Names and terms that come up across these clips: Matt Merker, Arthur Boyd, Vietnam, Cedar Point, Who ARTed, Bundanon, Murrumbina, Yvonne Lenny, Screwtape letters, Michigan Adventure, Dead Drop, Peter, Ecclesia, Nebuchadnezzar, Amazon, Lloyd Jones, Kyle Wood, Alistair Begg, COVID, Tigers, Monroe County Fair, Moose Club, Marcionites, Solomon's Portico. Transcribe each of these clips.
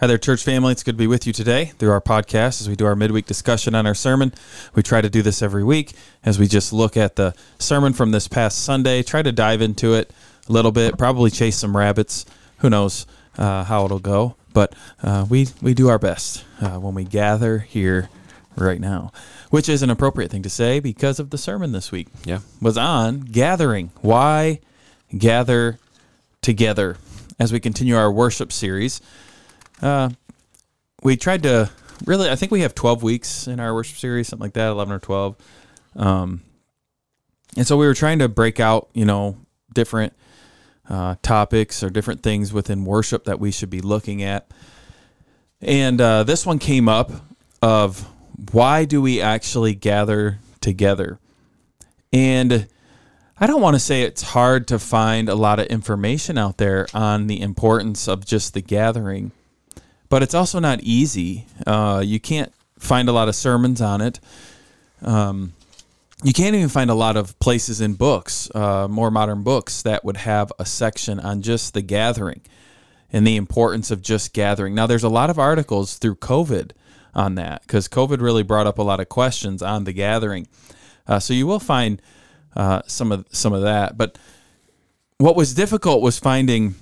Hi there, church family. It's good to be with you today through our podcast as we do our midweek discussion on our sermon. We try to do this every week as we just look at the sermon from this past Sunday, try to dive into it a little bit, probably chase some rabbits. Who knows how it'll go, but we do our best when we gather here right now, which is an appropriate thing to say because of the sermon this week. Yeah, was on gathering. Why gather together as we continue our worship series. We tried to really, I think we have 12 weeks in our worship series, something like that, 11 or 12. And so we were trying to break out, different topics or different things within worship that we should be looking at. And this one came up of why do we actually gather together? And I don't want to say it's hard to find a lot of information out there on the importance of just the gathering. But it's also not easy. You can't find a lot of sermons on it. You can't even find a lot of places in books, more modern books, that would have a section on just the gathering and the importance of just gathering. Now, there's a lot of articles through COVID on that because COVID really brought up a lot of questions on the gathering. So you will find some of that. But what was difficult was finding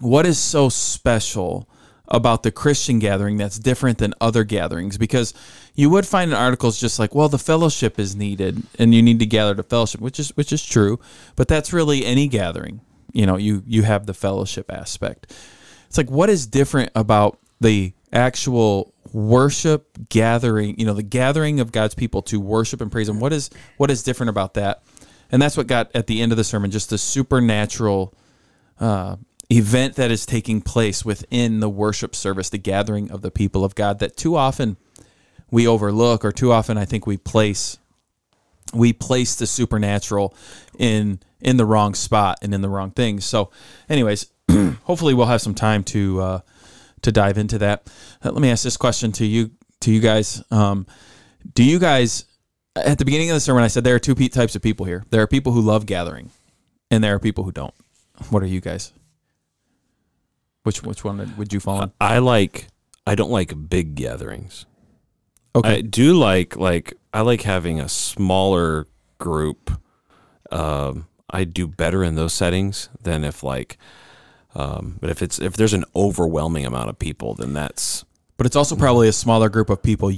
what is so special about the Christian gathering that's different than other gatherings, because you would find in articles just like, well, the fellowship is needed and you need to gather to fellowship, which is true, but that's really any gathering. You have the fellowship aspect. It's like, what is different about the actual worship gathering, the gathering of God's people to worship and praise him? What is different about that? And that's what got at the end of the sermon, just the supernatural, event that is taking place within the worship service, the gathering of the people of God that too often we overlook, or too often I think we place the supernatural in the wrong spot and in the wrong things. So anyways, hopefully we'll have some time to dive into that. Let me ask this question to you guys. Do you guys, at the beginning of the sermon, I said there are two types of people here. There are people who love gathering and there are people who don't. What are you guys? Which one would you fall in? I don't like big gatherings. Okay. I do like having a smaller group. I do better in those settings than if there's an overwhelming amount of people, then that's. But it's also probably a smaller group of people,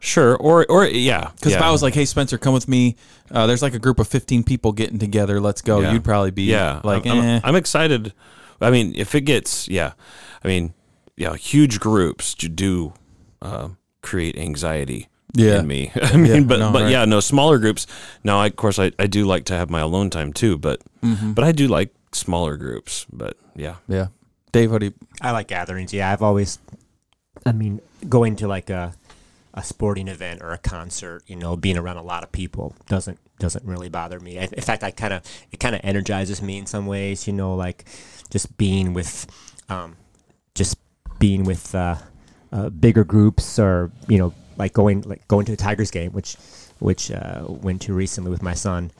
Sure. Or yeah. Because if I was like, hey, Spencer, come with me. There's like a group of 15 people getting together. Let's go. Yeah. You'd probably be like, I'm excited. I mean, if it gets, huge groups to do create anxiety in me. I mean, smaller groups. Now, of course, I do like to have my alone time too, but but I do like smaller groups. But yeah. Dave, what do you? I like gatherings. Yeah, I've always, going to like a sporting event or a concert, being around a lot of people doesn't really bother me. In fact, it kind of energizes me in some ways, like just being with bigger groups, or, like going to a Tigers game, which went to recently with my son.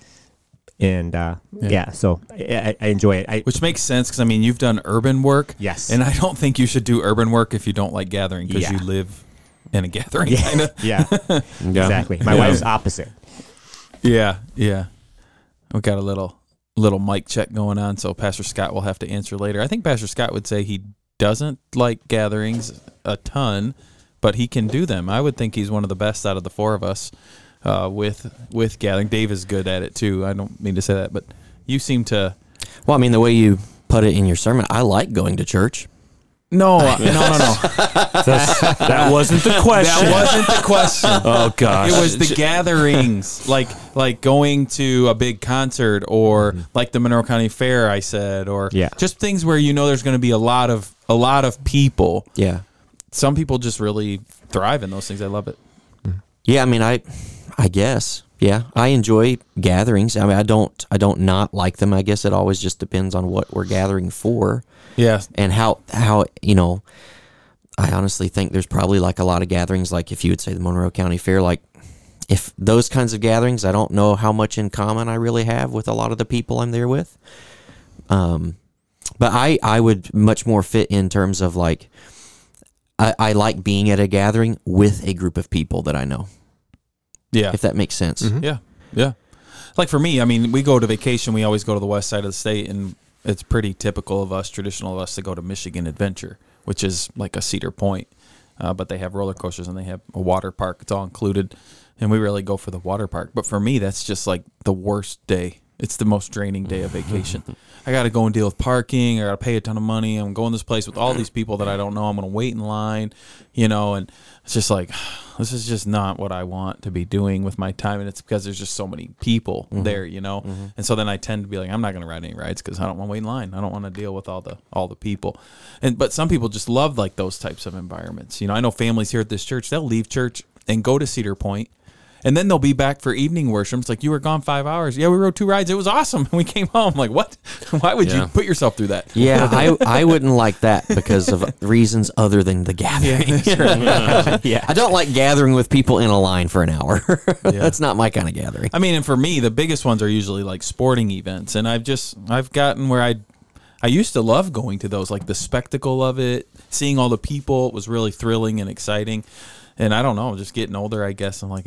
And so I enjoy it. Which makes sense because, you've done urban work. Yes. And I don't think you should do urban work if you don't like gathering, because you live in a gathering. Yeah, kind of. Yeah. Exactly. My wife's opposite. Yeah. We got a little mic check going on, so Pastor Scott will have to answer later. I think Pastor Scott would say he doesn't like gatherings a ton, but he can do them. I would think he's one of the best out of the four of us with gathering. Dave is good at it too. I don't mean to say that, but you seem to. Well, the way you put it in your sermon, I like going to church. No. That wasn't the question. Oh, gosh. It was the gatherings, like going to a big concert, or like the Monroe County Fair, I said, or just things where there's going to be a lot of people. Yeah. Some people just really thrive in those things. I love it. Yeah, I guess. Yeah, I enjoy gatherings. I don't not like them. I guess it always just depends on what we're gathering for. Yeah. And how I honestly think there's probably like a lot of gatherings, like if you would say the Monroe County Fair, like if those kinds of gatherings, I don't know how much in common I really have with a lot of the people I'm there with. But I would much more fit in terms of like, I like being at a gathering with a group of people that I know. Yeah. If that makes sense. Mm-hmm. Yeah. Yeah. Like for me, I mean, we go to vacation, we always go to the west side of the state, and it's pretty typical of us, traditional of us, to go to Michigan Adventure, which is like a Cedar Point. But they have roller coasters and they have a water park. It's all included. And we really go for the water park. But for me, that's just like the worst day. It's the most draining day of vacation. I got to go and deal with parking. I got to pay a ton of money. I'm going to this place with all these people that I don't know. I'm going to wait in line, you know, and it's just like, this is just not what I want to be doing with my time. And it's because there's just so many people mm-hmm. there, you know. Mm-hmm. And so then I tend to be like, I'm not going to ride any rides because I don't want to wait in line. I don't want to deal with all the people. And but some people just love like those types of environments. You know, I know families here at this church, they'll leave church and go to Cedar Point. And then they'll be back for evening worship. It's like, you were gone 5 hours. Yeah, we rode 2 rides. It was awesome. And we came home. I'm like, what? Why would you put yourself through that? Yeah, I wouldn't like that because of reasons other than the gathering. Yeah. Yeah. I don't like gathering with people in a line for an hour. Yeah. That's not my kind of gathering. I mean, and for me, the biggest ones are usually like sporting events. And I've gotten where I used to love going to those, like the spectacle of it, seeing all the people. It was really thrilling and exciting. And I don't know, just getting older, I guess. I'm like,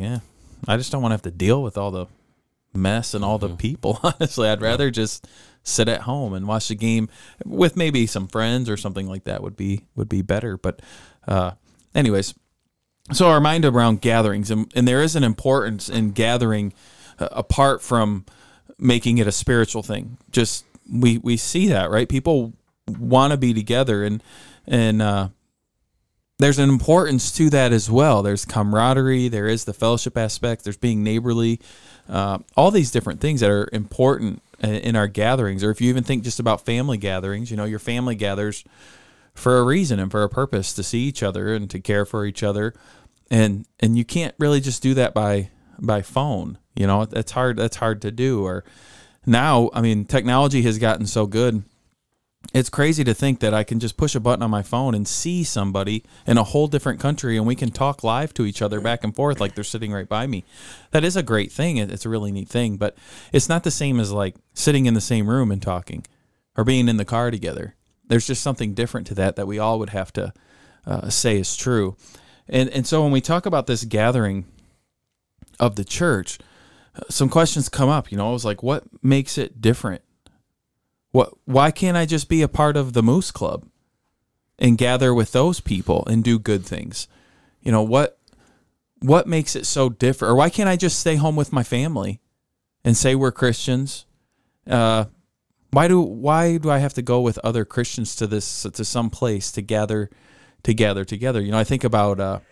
I just don't want to have to deal with all the mess and all the people, honestly. I'd rather just sit at home and watch the game with maybe some friends or something like that would be better. But anyways, so our mind around gatherings, and there is an importance in gathering apart from making it a spiritual thing. Just we see that, right? People want to be together, and there's an importance to that as well. There's camaraderie. There is the fellowship aspect. There's being neighborly. All these different things that are important in our gatherings. Or if you even think just about family gatherings, you know, your family gathers for a reason and for a purpose, to see each other and to care for each other. And you can't really just do that by phone. You know, that's hard to do. Or now, I mean, technology has gotten so good. It's crazy to think that I can just push a button on my phone and see somebody in a whole different country, and we can talk live to each other back and forth like they're sitting right by me. That is a great thing. It's a really neat thing, but it's not the same as like sitting in the same room and talking or being in the car together. There's just something different to that we all would have to say is true. And so when we talk about this gathering of the church, some questions come up. You know, I was like, what makes it different? Why can't I just be a part of the Moose Club and gather with those people and do good things? You know, what makes it so different? Or why can't I just stay home with my family and say we're Christians? Why do I have to go with other Christians to some place to gather together? You know, I think about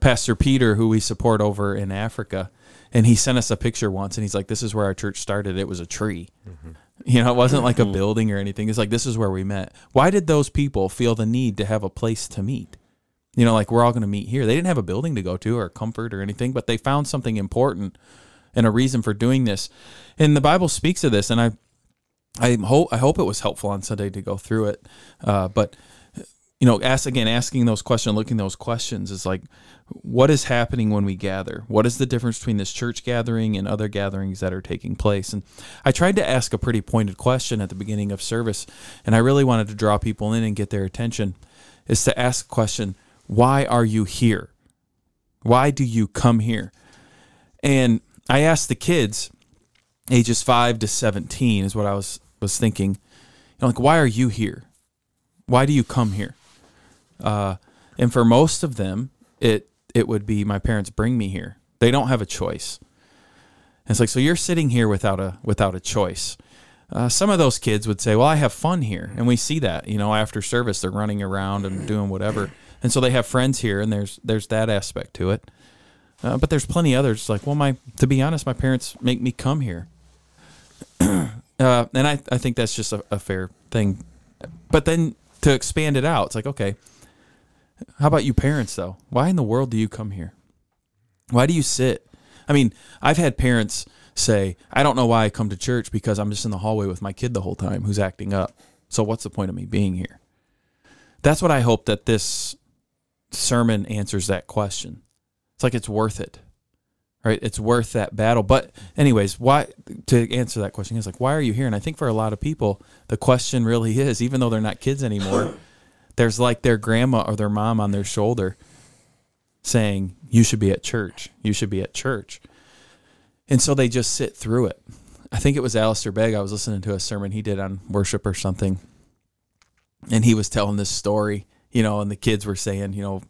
Pastor Peter, who we support over in Africa, and he sent us a picture once, and he's like, "This is where our church started. It was a tree." Mm-hmm. You know, it wasn't like a building or anything. It's like, this is where we met. Why did those people feel the need to have a place to meet? You know, like, we're all going to meet here. They didn't have a building to go to or comfort or anything, but they found something important and a reason for doing this. And the Bible speaks of this, and I hope it was helpful on Sunday to go through it. But, you know, asking those questions, looking those questions is like, what is happening when we gather? What is the difference between this church gathering and other gatherings that are taking place? And I tried to ask a pretty pointed question at the beginning of service, and I really wanted to draw people in and get their attention, is to ask the question, why are you here? Why do you come here? And I asked the kids, ages 5 to 17 is what I was thinking. You know, like, why are you here? Why do you come here? And for most of them, it would be, my parents bring me here. They don't have a choice. And it's like, so you're sitting here without a choice. Some of those kids would say, well, I have fun here. And we see that, you know, after service, they're running around and doing whatever. And so they have friends here, and there's that aspect to it. But there's plenty others like, well, to be honest, my parents make me come here. And I think that's just a fair thing. But then to expand it out, it's like, okay, how about you parents, though? Why in the world do you come here? Why do you sit? I mean, I've had parents say, I don't know why I come to church because I'm just in the hallway with my kid the whole time who's acting up. So what's the point of me being here? That's what I hope that this sermon answers that question. It's like, it's worth it, right? It's worth that battle. But anyways, why, to answer that question, it's like, why are you here? And I think for a lot of people, the question really is, even though they're not kids anymore, there's like their grandma or their mom on their shoulder saying, you should be at church. You should be at church. And so they just sit through it. I think it was Alistair Begg. I was listening to a sermon he did on worship or something. And he was telling this story, you know, and the kids were saying, you know,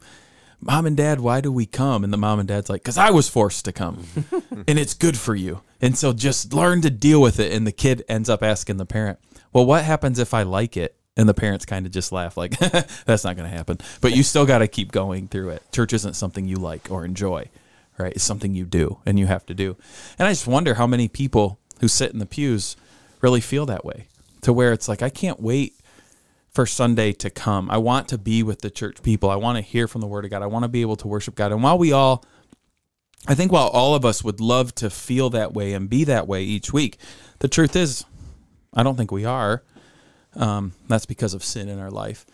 Mom and Dad, why do we come? And the mom and dad's like, because I was forced to come and it's good for you. And so just learn to deal with it. And the kid ends up asking the parent, well, what happens if I like it? And the parents kind of just laugh like, that's not going to happen. But you still got to keep going through it. Church isn't something you like or enjoy, right? It's something you do and you have to do. And I just wonder how many people who sit in the pews really feel that way, to where it's like, I can't wait for Sunday to come. I want to be with the church people. I want to hear from the Word of God. I want to be able to worship God. And while all of us would love to feel that way and be that way each week, the truth is, I don't think we are. That's because of sin in our life.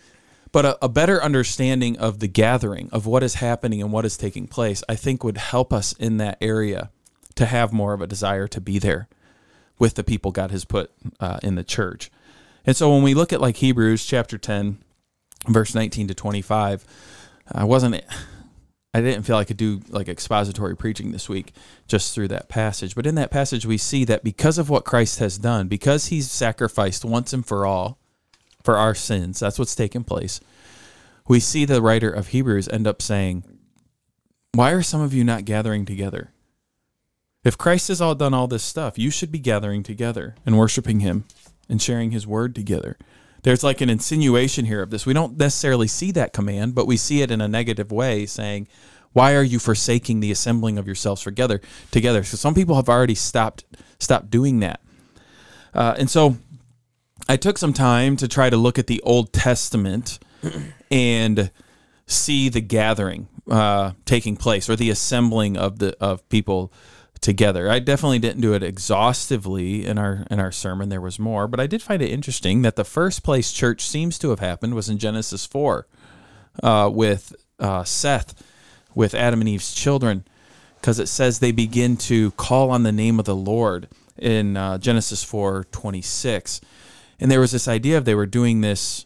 But a better understanding of the gathering, of what is happening and what is taking place, I think would help us in that area to have more of a desire to be there with the people God has put in the church. And so when we look at like Hebrews chapter 10, verse 19 to 25, I didn't feel I could do like expository preaching this week just through that passage. But in that passage, we see that because of what Christ has done, because he's sacrificed once and for all for our sins, that's what's taken place. We see the writer of Hebrews end up saying, why are some of you not gathering together? If Christ has all done all this stuff, you should be gathering together and worshiping him and sharing his word together. There's like an insinuation here of this. We don't necessarily see that command, but we see it in a negative way, saying, why are you forsaking the assembling of yourselves together? So some people have already stopped doing that. And so I took some time to try to look at the Old Testament and see the gathering taking place, or the assembling of people together. I definitely didn't do it exhaustively in our sermon. There was more, but I did find it interesting that the first place church seems to have happened was in Genesis 4 with Seth, with Adam and Eve's children, because it says they begin to call on the name of the Lord in Genesis 4:26. And there was this idea of they were doing this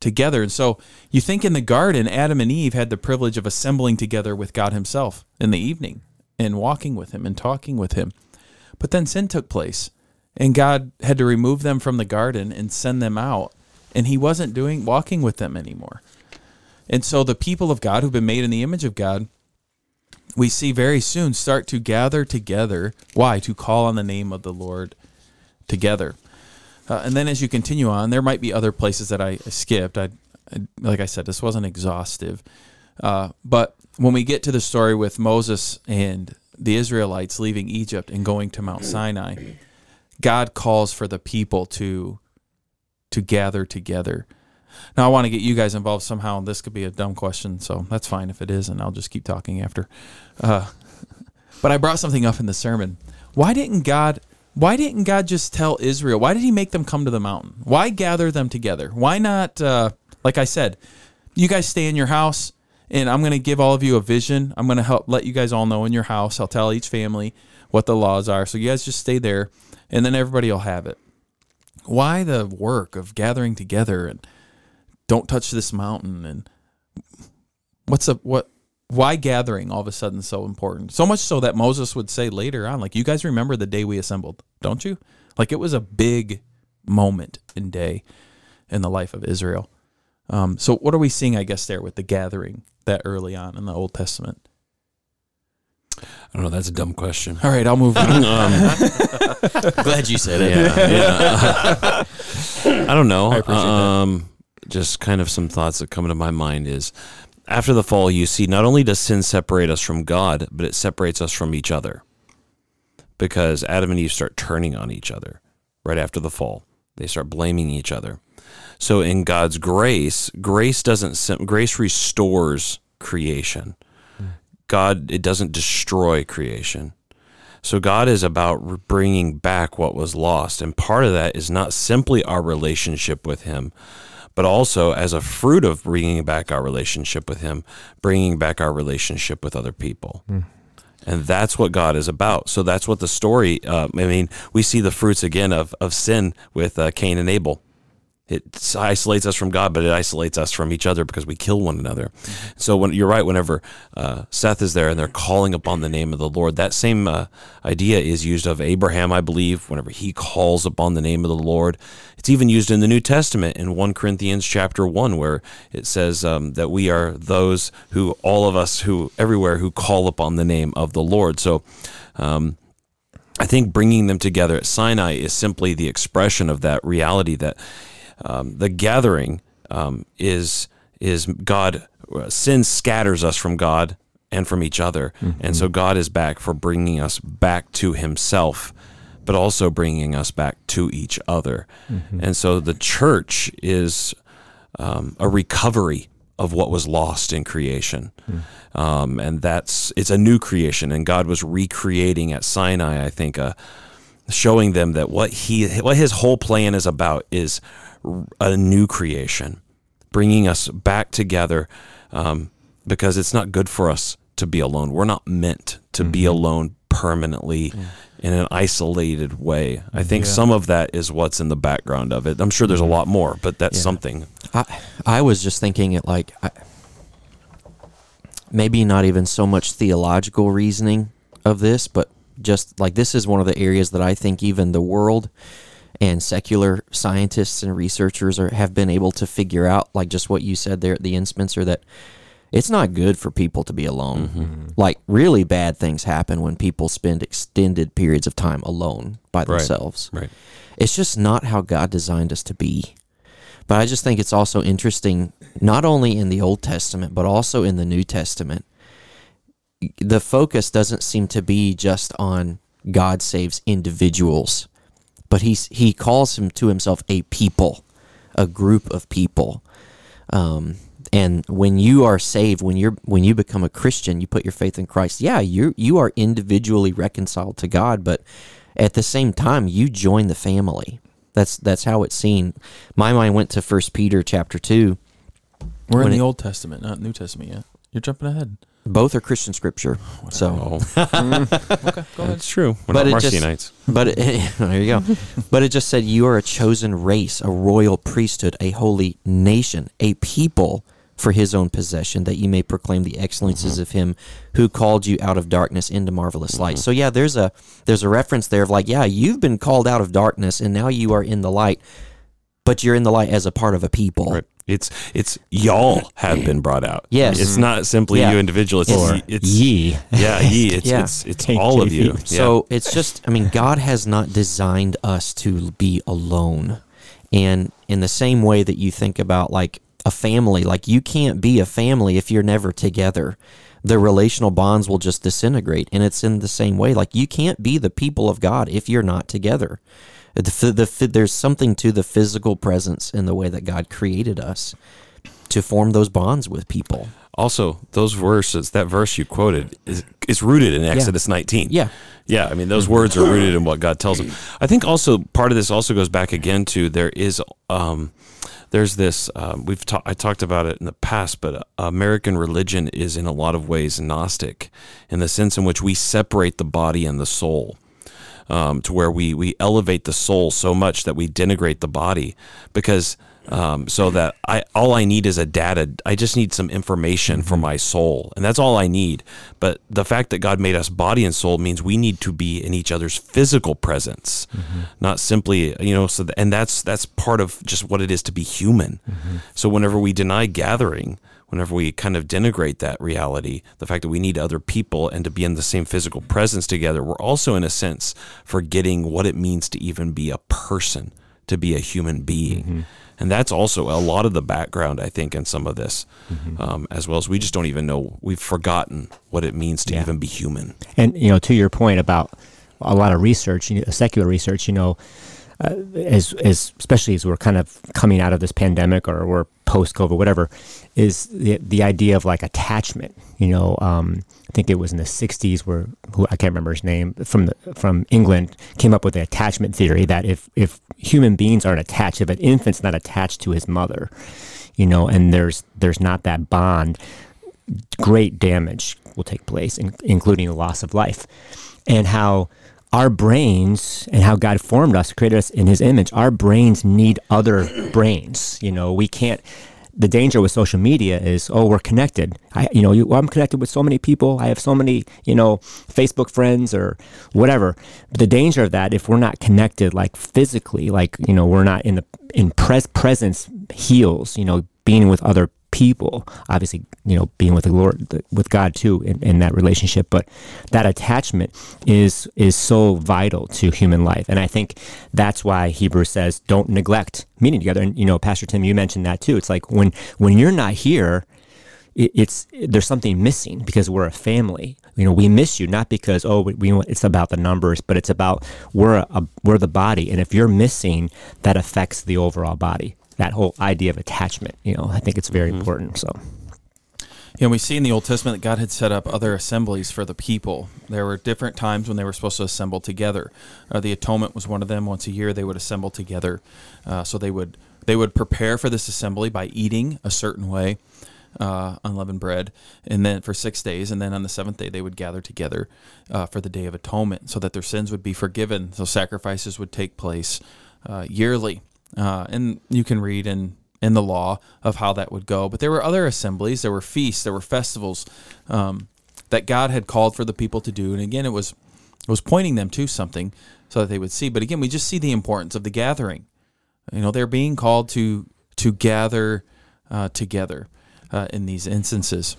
together. And so you think in the garden, Adam and Eve had the privilege of assembling together with God himself in the evening, and walking with him and talking with him. But then sin took place, and God had to remove them from the garden and send them out, and he wasn't walking with them anymore. And so the people of God, who've been made in the image of God, we see very soon start to gather together. Why? To call on the name of the Lord together. And then as you continue on, there might be other places that I skipped. Like I said, this wasn't exhaustive. But when we get to the story with Moses and the Israelites leaving Egypt and going to Mount Sinai, God calls for the people to gather together. Now, I want to get you guys involved somehow, and this could be a dumb question, so that's fine if it is, and I'll just keep talking after. But I brought something up in the sermon. Why didn't God just tell Israel? Why did he make them come to the mountain? Why gather them together? Why not, like I said, you guys stay in your house, and I'm going to give all of you a vision. I'm going to help let you guys all know in your house. I'll tell each family what the laws are. So you guys just stay there, and then everybody will have it. Why the work of gathering together and don't touch this mountain? And why gathering all of a sudden so important? So much so that Moses would say later on, like, you guys remember the day we assembled, don't you? Like, it was a big moment and day in the life of Israel. So what are we seeing, I guess, there with the gathering that early on in the Old Testament? I don't know. That's a dumb question. All right, I'll move on. Glad you said it. Yeah. I don't know. I appreciate that. Just kind of some thoughts that come into my mind is, after the fall, you see, not only does sin separate us from God, but it separates us from each other, because Adam and Eve start turning on each other right after the fall. They start blaming each other. So in God's grace restores creation. God, it doesn't destroy creation. So God is about bringing back what was lost. And part of that is not simply our relationship with him, but also as a fruit of bringing back our relationship with him, bringing back our relationship with other people. Mm. And that's what God is about. So that's what the story, we see the fruits again of sin with Cain and Abel. It isolates us from God, but it isolates us from each other because we kill one another. So you're right, whenever Seth is there and they're calling upon the name of the Lord, that same idea is used of Abraham, I believe, whenever he calls upon the name of the Lord. It's even used in the New Testament in 1 Corinthians chapter 1, where it says that we are those who, all of us who, everywhere, who call upon the name of the Lord. So I think bringing them together at Sinai is simply the expression of that reality that the gathering is God. Sin scatters us from God and from each other. Mm-hmm. And so God is back for bringing us back to himself, but also bringing us back to each other. Mm-hmm. And so the church is a recovery of what was lost in creation. Mm-hmm. And it's a new creation. And God was recreating at Sinai, I think, showing them that what his whole plan is about is a new creation, bringing us back together, because it's not good for us to be alone. We're not meant to mm-hmm. be alone permanently in an isolated way. I think some of that is what's in the background of it. I'm sure there's a lot more, but that's something. I was just thinking it like maybe not even so much theological reasoning of this, but just like this is one of the areas that I think even the world and secular scientists and researchers have been able to figure out, like just what you said there at the end, Spencer, that it's not good for people to be alone. Mm-hmm. Like really bad things happen when people spend extended periods of time alone by themselves. Right. It's just not how God designed us to be. But I just think it's also interesting, not only in the Old Testament, but also in the New Testament, the focus doesn't seem to be just on God saves individuals, but he calls him to himself a people, a group of people. And when you are saved, when you become a Christian, you put your faith in Christ. Yeah, you are individually reconciled to God, but at the same time, you join the family. That's how it's seen. My mind went to 1 Peter chapter 2. We're in the Old Testament, not New Testament yet. You're jumping ahead. Both are Christian scripture, so okay, go ahead. It's true. We're not Marcionites. There you go. But it just said you are a chosen race, a royal priesthood, a holy nation, a people for his own possession, that you may proclaim the excellencies mm-hmm. of him who called you out of darkness into marvelous mm-hmm. light. So yeah, there's a reference there of like, yeah, you've been called out of darkness and now you are in the light, but you're in the light as a part of a people. Right. It's y'all have been brought out. Yes. It's not simply you individual. It's ye. Yeah, ye. It's all of you. Yeah. So it's just, God has not designed us to be alone. And in the same way that you think about like a family, like you can't be a family if you're never together. The relational bonds will just disintegrate. And it's in the same way, like you can't be the people of God if you're not together. There's something to the physical presence in the way that God created us to form those bonds with people. Also, those verses, that verse you quoted, is rooted in Exodus 19. Yeah. Yeah, those words are rooted in what God tells them. I think also part of this also goes back again to I talked about it in the past, but American religion is in a lot of ways Gnostic in the sense in which we separate the body and the soul. To where we elevate the soul so much that we denigrate the body because so that all I need is I just need some information for my soul, and that's all I need. But the fact that God made us body and soul means we need to be in each other's physical presence, mm-hmm. not simply, and that's part of just what it is to be human. Mm-hmm. So whenever we deny gathering, whenever we kind of denigrate that reality, the fact that we need other people and to be in the same physical presence together, we're also, in a sense, forgetting what it means to even be a person, to be a human being. Mm-hmm. And that's also a lot of the background, I think, in some of this, mm-hmm. As well as we just don't even know, we've forgotten what it means to even be human. And, to your point about a lot of research, secular research, as especially as we're kind of coming out of this pandemic or we're post-COVID, whatever, is the idea of like attachment. I think it was in the 60s where I can't remember his name from England came up with the attachment theory that if human beings aren't attached, if an infant's not attached to his mother, and there's not that bond, great damage will take place, including the loss of life, and how our brains and how God formed us, created us in his image, our brains need other brains. You know, we can't, the danger with social media is, oh, we're connected. I'm connected with so many people. I have so many, Facebook friends or whatever. But the danger of that, if we're not connected, like physically, like, we're not in the, presence heals, being with other people, obviously, being with the Lord, with God too, in that relationship. But that attachment is so vital to human life. And I think that's why Hebrews says, don't neglect meeting together. And, Pastor Tim, you mentioned that too. It's like when you're not here, there's something missing because we're a family. We miss you, not because, it's about the numbers, but it's about we're the body. And if you're missing, that affects the overall body. That whole idea of attachment, I think it's very important. So, we see in the Old Testament that God had set up other assemblies for the people. There were different times when they were supposed to assemble together. The atonement was one of them. Once a year, they would assemble together. So they would prepare for this assembly by eating a certain way, unleavened bread, and then for 6 days, and then on the seventh day they would gather together for the Day of Atonement, so that their sins would be forgiven. So sacrifices would take place yearly. And you can read in the law of how that would go. But there were other assemblies, there were feasts, there were festivals that God had called for the people to do. And again, it was pointing them to something so that they would see. But again, we just see the importance of the gathering. They're being called to gather together in these instances.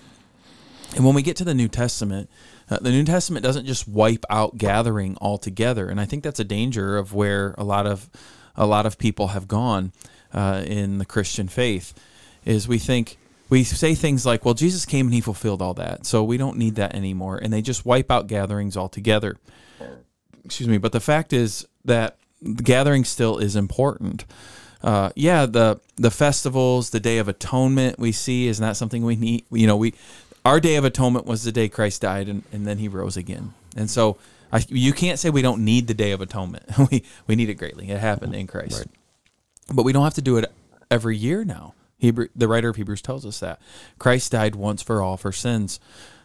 And when we get to the New Testament doesn't just wipe out gathering altogether. And I think that's a danger of where a lot of people have gone in the Christian faith, is we say things like, well, Jesus came and he fulfilled all that, so we don't need that anymore. And they just wipe out gatherings altogether. Excuse me. But the fact is that the gathering still is important. The festivals, the Day of Atonement we see is not something we need. Our Day of Atonement was the day Christ died and then he rose again. And so you can't say we don't need the Day of Atonement. We need it greatly. It happened in Christ. Right. But we don't have to do it every year now. The writer of Hebrews tells us that. Christ died once for all for sins.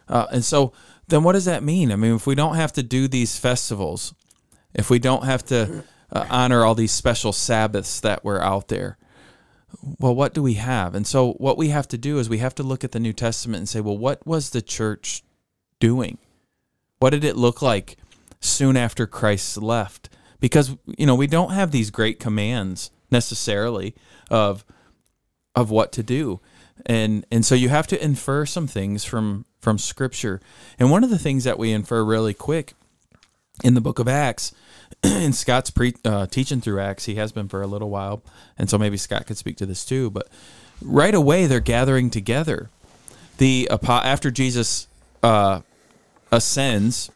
And so then what does that mean? I mean, if we don't have to do these festivals, if we don't have to honor all these special Sabbaths that were out there, well, what do we have? And so what we have to do is we have to look at the New Testament and say, well, what was the church doing? What did it look like soon after Christ left? Because, we don't have these great commands necessarily of what to do. And so you have to infer some things from Scripture. And one of the things that we infer really quick in the book of Acts, and Scott's teaching through Acts, he has been for a little while, and so maybe Scott could speak to this too, but right away they're gathering together. After Jesus ascends,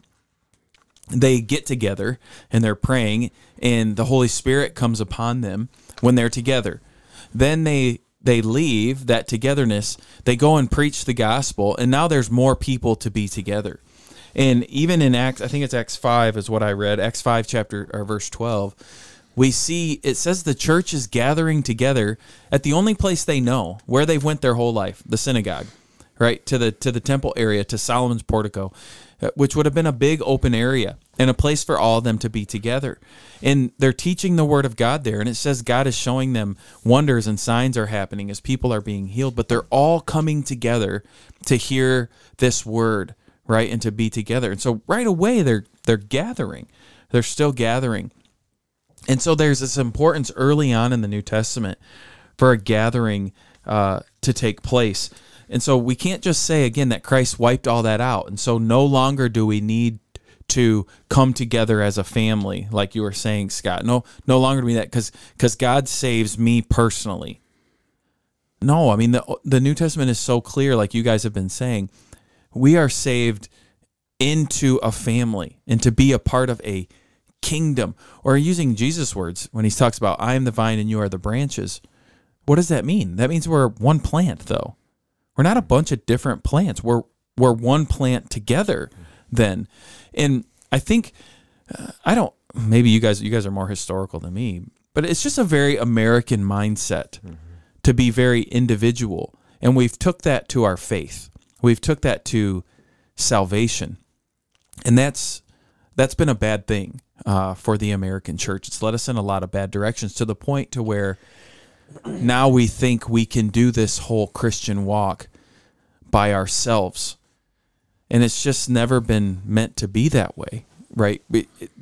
they get together and they're praying, and the Holy Spirit comes upon them when they're together. Then they leave that togetherness. They go and preach the gospel, and now there's more people to be together. And even in Acts, I think it's Acts 5 is what I read, Acts 5 chapter or verse 12, we see it says the church is gathering together at the only place they know, where they've went their whole life, the synagogue, right, to the temple area, to Solomon's Portico, which would have been a big open area and a place for all of them to be together. And they're teaching the word of God there, and it says God is showing them wonders and signs are happening as people are being healed, but they're all coming together to hear this word, right, and to be together. And so right away they're gathering. They're still gathering. And so there's this importance early on in the New Testament for a gathering to take place. And so we can't just say, again, that Christ wiped all that out, and so no longer do we need to come together as a family, like you were saying, Scott. No longer do we need that because God saves me personally. No, I mean, the New Testament is so clear, like you guys have been saying. We are saved into a family and to be a part of a kingdom. Or using Jesus' words when he talks about, I am the vine and you are the branches. What does that mean? That means we're one plant, though. We're not a bunch of different plants. We're one plant together then. And I think, maybe you guys are more historical than me, but it's just a very American mindset to be very individual. And we've took that to our faith. We've took that to salvation, and that's been a bad thing for the American church. It's led us in a lot of bad directions, to the point to where now we think we can do this whole Christian walk by ourselves, and it's just never been meant to be that way, right?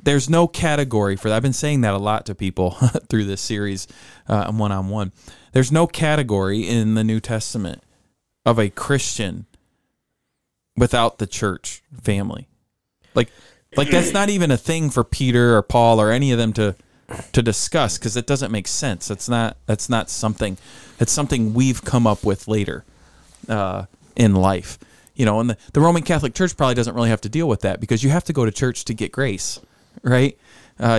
There's no category for that. I've been saying that a lot to people through this series, one-on-one. There's no category in the New Testament of a Christian without the church family. Like that's not even a thing for Peter or Paul or any of them to discuss, because it doesn't make sense. That's not something. It's something we've come up with later in life, you know. And the Roman Catholic Church probably doesn't really have to deal with that, because you have to go to church to get grace, right?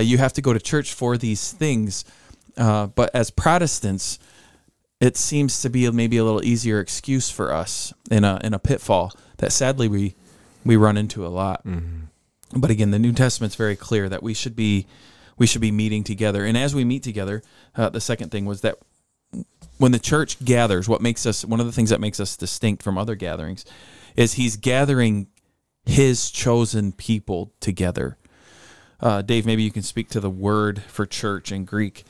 You have to go to church for these things. But as Protestants, it seems to be maybe a little easier excuse for us in a pitfall that sadly we run into a lot. Mm-hmm. But again, the New Testament's very clear that we should be meeting together. And as we meet together, the second thing was that when the church gathers, one of the things that makes us distinct from other gatherings is he's gathering his chosen people together. Dave, maybe you can speak to the word for church in Greek.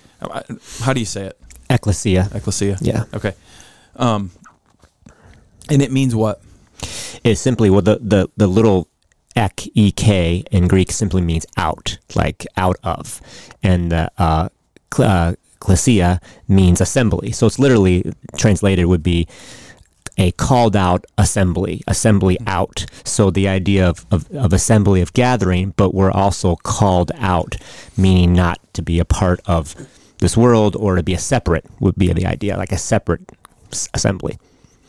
How do you say it? Ecclesia. Yeah. Okay. And it means what? It's simply the little ek, ek in Greek simply means out, like out of. And ecclesia means assembly. So it's literally translated would be a called out assembly out. So the idea of assembly, of gathering, but we're also called out, meaning not to be a part of this world or to be a separate would be the idea, like a separate assembly.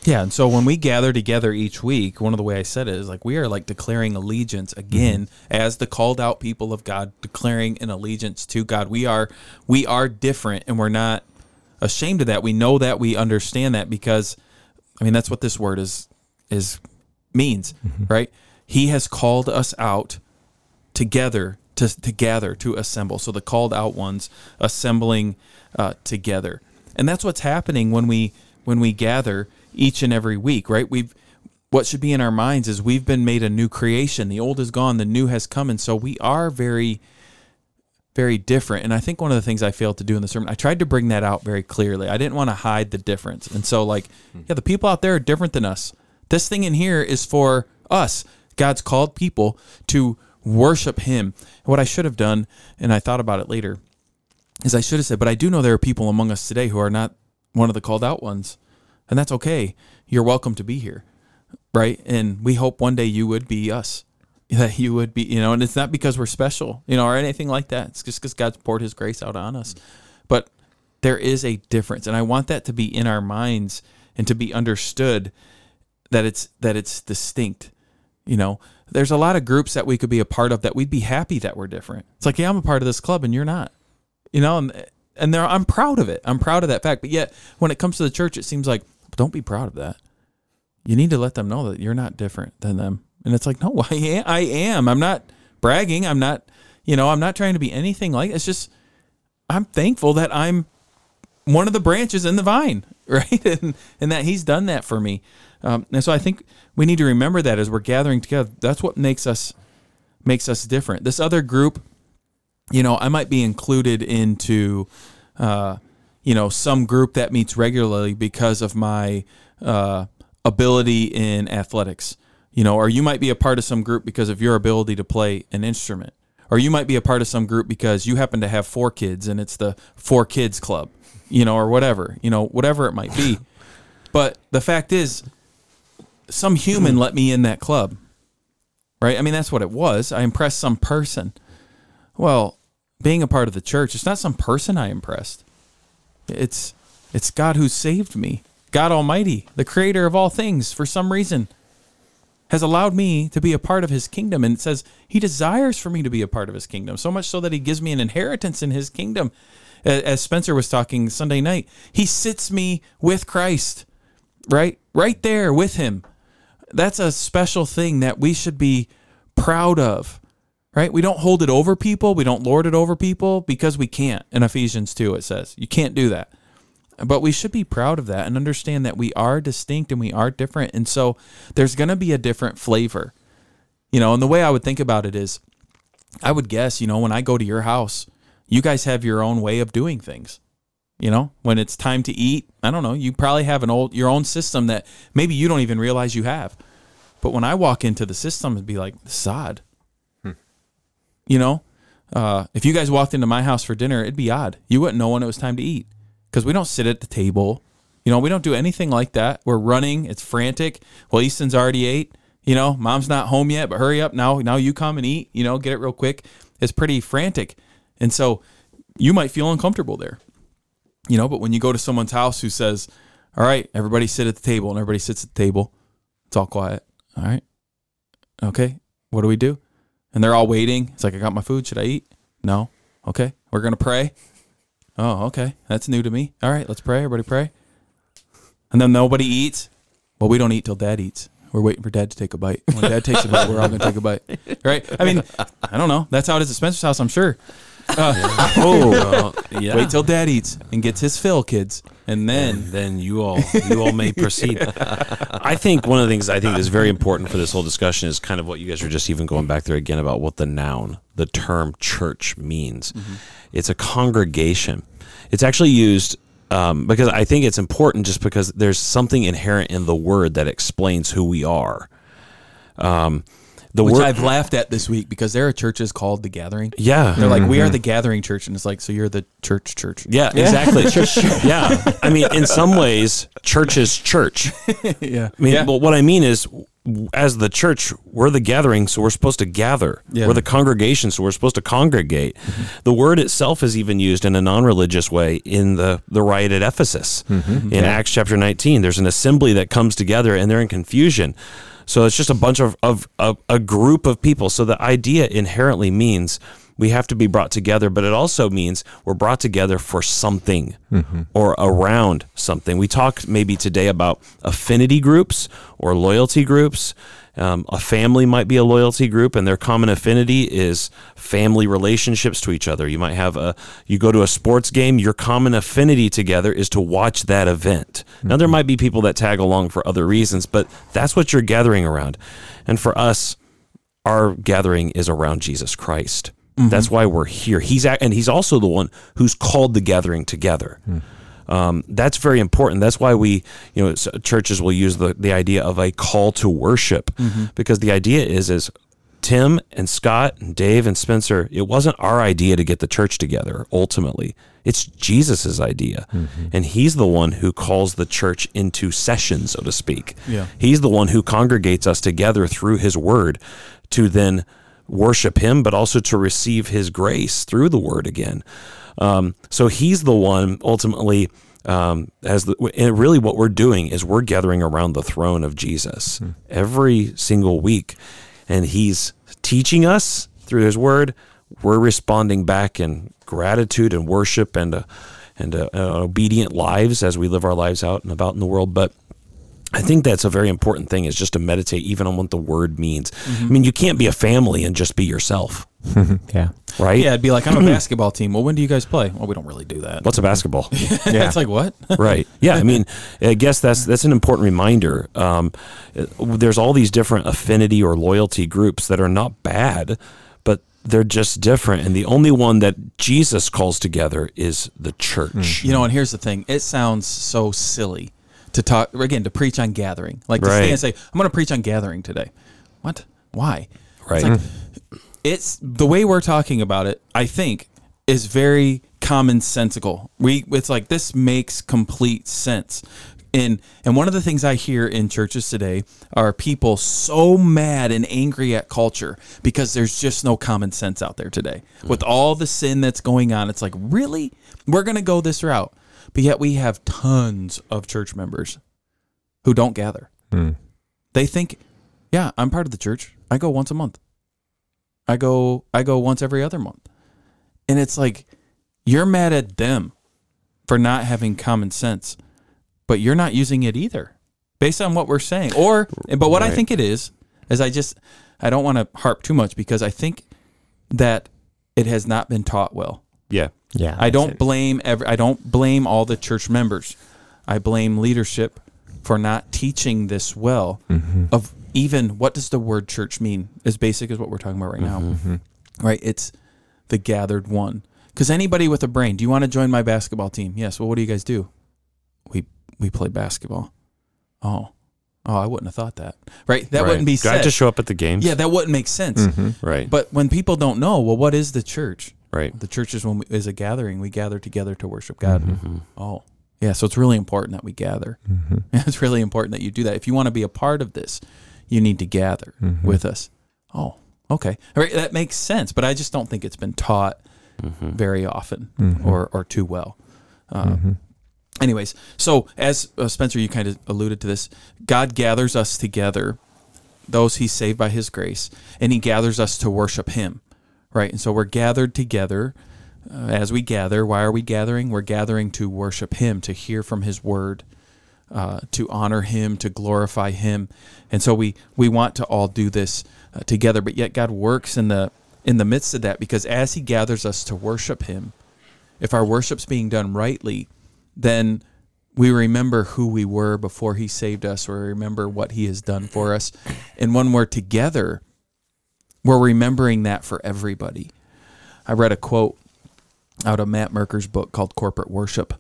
Yeah, and so when we gather together each week, one of the way I said it is like we are like declaring allegiance again, mm-hmm, as the called out people of God, declaring an allegiance to God. We are different, and we're not ashamed of that. We know that, we understand that, because I mean that's what this word is means, mm-hmm, right? He has called us out together to gather, to assemble. So the called out ones assembling together, and that's what's happening when we gather each and every week, right? What should be in our minds is we've been made a new creation. The old is gone, the new has come, and so we are very, very different. And I think one of the things I failed to do in the sermon, I tried to bring that out very clearly. I didn't want to hide the difference. And so, like, yeah, the people out there are different than us. This thing in here is for us. God's called people to worship Him. What I should have done, and I thought about it later, is I should have said, but I do know there are people among us today who are not one of the called out ones. And that's okay. You're welcome to be here, right? And we hope one day you would be us, that you would be, you know, and it's not because we're special, you know, or anything like that. It's just because God's poured His grace out on us. But there is a difference, and I want that to be in our minds and to be understood that it's distinct, you know. There's a lot of groups that we could be a part of that we'd be happy that we're different. It's like, yeah, I'm a part of this club, and you're not, you know, and I'm proud of it. I'm proud of that fact. But yet, when it comes to the church, it seems like, don't be proud of that. You need to let them know that you're not different than them. And it's like, no, I am. I'm not bragging. I'm not, you know, I'm not trying to be anything like it. It's just, I'm thankful that I'm one of the branches in the vine, right? And that He's done that for me. And so I think we need to remember that as we're gathering together. That's what makes us different. This other group, you know, I might be included into, you know, some group that meets regularly because of my ability in athletics, you know, or you might be a part of some group because of your ability to play an instrument, or you might be a part of some group because you happen to have 4 kids and it's the 4 kids club, you know, or whatever, you know, whatever it might be. But the fact is, some human let me in that club, right? I mean, that's what it was. I impressed some person. Well, being a part of the church, it's not some person I impressed. It's God who saved me. God Almighty, the creator of all things, for some reason, has allowed me to be a part of His kingdom. And it says He desires for me to be a part of His kingdom, so much so that He gives me an inheritance in His kingdom. As Spencer was talking Sunday night, He sits me with Christ, right? Right there with Him. That's a special thing that we should be proud of. Right? We don't hold it over people. We don't lord it over people because we can't. In Ephesians 2, it says, you can't do that. But we should be proud of that and understand that we are distinct and we are different. And so there's going to be a different flavor, you know, and the way I would think about it is I would guess, you know, when I go to your house, you guys have your own way of doing things. You know, when it's time to eat, I don't know, you probably have your own system that maybe you don't even realize you have. But when I walk into the system, it'd be like, this is odd. You know, if you guys walked into my house for dinner, it'd be odd. You wouldn't know when it was time to eat. Because we don't sit at the table. You know, we don't do anything like that. We're running. It's frantic. Well, Easton's already ate. You know, mom's not home yet, but hurry up now. Now you come and eat. You know, get it real quick. It's pretty frantic. And so you might feel uncomfortable there. You know, but when you go to someone's house who says, all right, everybody sit at the table, and everybody sits at the table. It's all quiet. All right. Okay. What do we do? And they're all waiting. It's like, I got my food. Should I eat? No. Okay. We're going to pray. Oh, okay. That's new to me. All right, let's pray. Everybody pray. And then nobody eats. Well, we don't eat till Dad eats. We're waiting for Dad to take a bite. When Dad takes a bite, we're all going to take a bite. Right? I mean, I don't know. That's how it is at Spencer's house, I'm sure. Yeah. Oh, yeah. Wait till Dad eats and gets his fill, kids. And then you all may proceed. I think one of the things I think is very important for this whole discussion is kind of what you guys were just even going back there again about what the noun, the term church means. Mm-hmm. It's a congregation. It's actually used because I think it's important just because there's something inherent in the word that explains who we are. Which I've laughed at this week because there are churches called The Gathering. Yeah. They're like, we are The Gathering Church. And it's like, so you're the church. Yeah, exactly. Yeah. I mean, in some ways, church is church. Yeah. I mean, but what I mean is, as the church, we're the gathering, so we're supposed to gather. Yeah. We're the congregation, so we're supposed to congregate. Mm-hmm. The word itself is even used in a non-religious way in the riot at Ephesus. Mm-hmm. In Acts chapter 19, there's an assembly that comes together and they're in confusion. So it's just a bunch of a group of people. So the idea inherently means we have to be brought together, but it also means we're brought together for something or around something. We talked maybe today about affinity groups or loyalty groups. A family might be a loyalty group, and their common affinity is family relationships to each other. You might have you go to a sports game, your common affinity together is to watch that event. Mm-hmm. Now, there might be people that tag along for other reasons, but that's what you're gathering around. And for us, our gathering is around Jesus Christ. Mm-hmm. That's why we're here. He's also the one who's called the gathering together. Mm-hmm. That's very important. That's why we, you know, churches will use the idea of a call to worship, because the idea is Tim and Scott and Dave and Spencer, it wasn't our idea to get the church together. Ultimately, it's Jesus's idea. Mm-hmm. And he's the one who calls the church into session, so to speak. Yeah. He's the one who congregates us together through his word to then worship him, but also to receive his grace through the word again. So he's the one ultimately, and really what we're doing is we're gathering around the throne of Jesus every single week, and he's teaching us through his word. We're responding back in gratitude and worship and obedient lives as we live our lives out and about in the world. But I think that's a very important thing, is just to meditate even on what the word means. Mm-hmm. I mean, you can't be a family and just be yourself. Yeah. Right? Yeah, it'd be like, I'm a basketball team. Well, when do you guys play? Well, we don't really do that. What's a basketball? Yeah. It's like, what? Right. Yeah, I mean, I guess that's an important reminder. There's all these different affinity or loyalty groups that are not bad, but they're just different. And the only one that Jesus calls together is the church. Mm. You know, and here's the thing. It sounds so silly to preach on gathering. Like, to stand and say, I'm going to preach on gathering today. What? Why? Right. It's the way we're talking about it, I think, is very commonsensical. It's like, this makes complete sense. And one of the things I hear in churches today are people so mad and angry at culture because there's just no common sense out there today. With all the sin that's going on, it's like, really? We're going to go this route. But yet we have tons of church members who don't gather. Mm. They think, yeah, I'm part of the church. I go once a month. I go once every other month. And it's like, you're mad at them for not having common sense, but you're not using it either based on what we're saying. But what I think it is I don't want to harp too much, because I think that it has not been taught well. Yeah. Yeah. I don't blame all the church members. I blame leadership for not teaching this well of even what does the word church mean, as basic as what we're talking about right now. Right? It's the gathered one. Because anybody with a brain, do you want to join my basketball team? Yes. Well, what do you guys do? We play basketball. Oh, I wouldn't have thought that. Right? That wouldn't be said. I just show up at the games? Yeah, that wouldn't make sense. Right. But when people don't know, well, what is the church? Right. The church is is a gathering. We gather together to worship God. Oh, yeah. So it's really important that we gather. It's really important that you do that. If you want to be a part of this, you need to gather with us. Oh, okay. All right. That makes sense. But I just don't think it's been taught very often or too well. Anyways, so as Spencer, you kind of alluded to this, God gathers us together, those he saved by his grace, and he gathers us to worship him, right? And so we're gathered together. As we gather, why are we gathering? We're gathering to worship him, to hear from his word, to honor him, to glorify him. And so we want to all do this together, but yet God works in the midst of that, because as he gathers us to worship him, if our worship's being done rightly, then we remember who we were before he saved us, or remember what he has done for us. And when we're together, we're remembering that for everybody. I read a quote out of Matt Merker's book called Corporate Worship.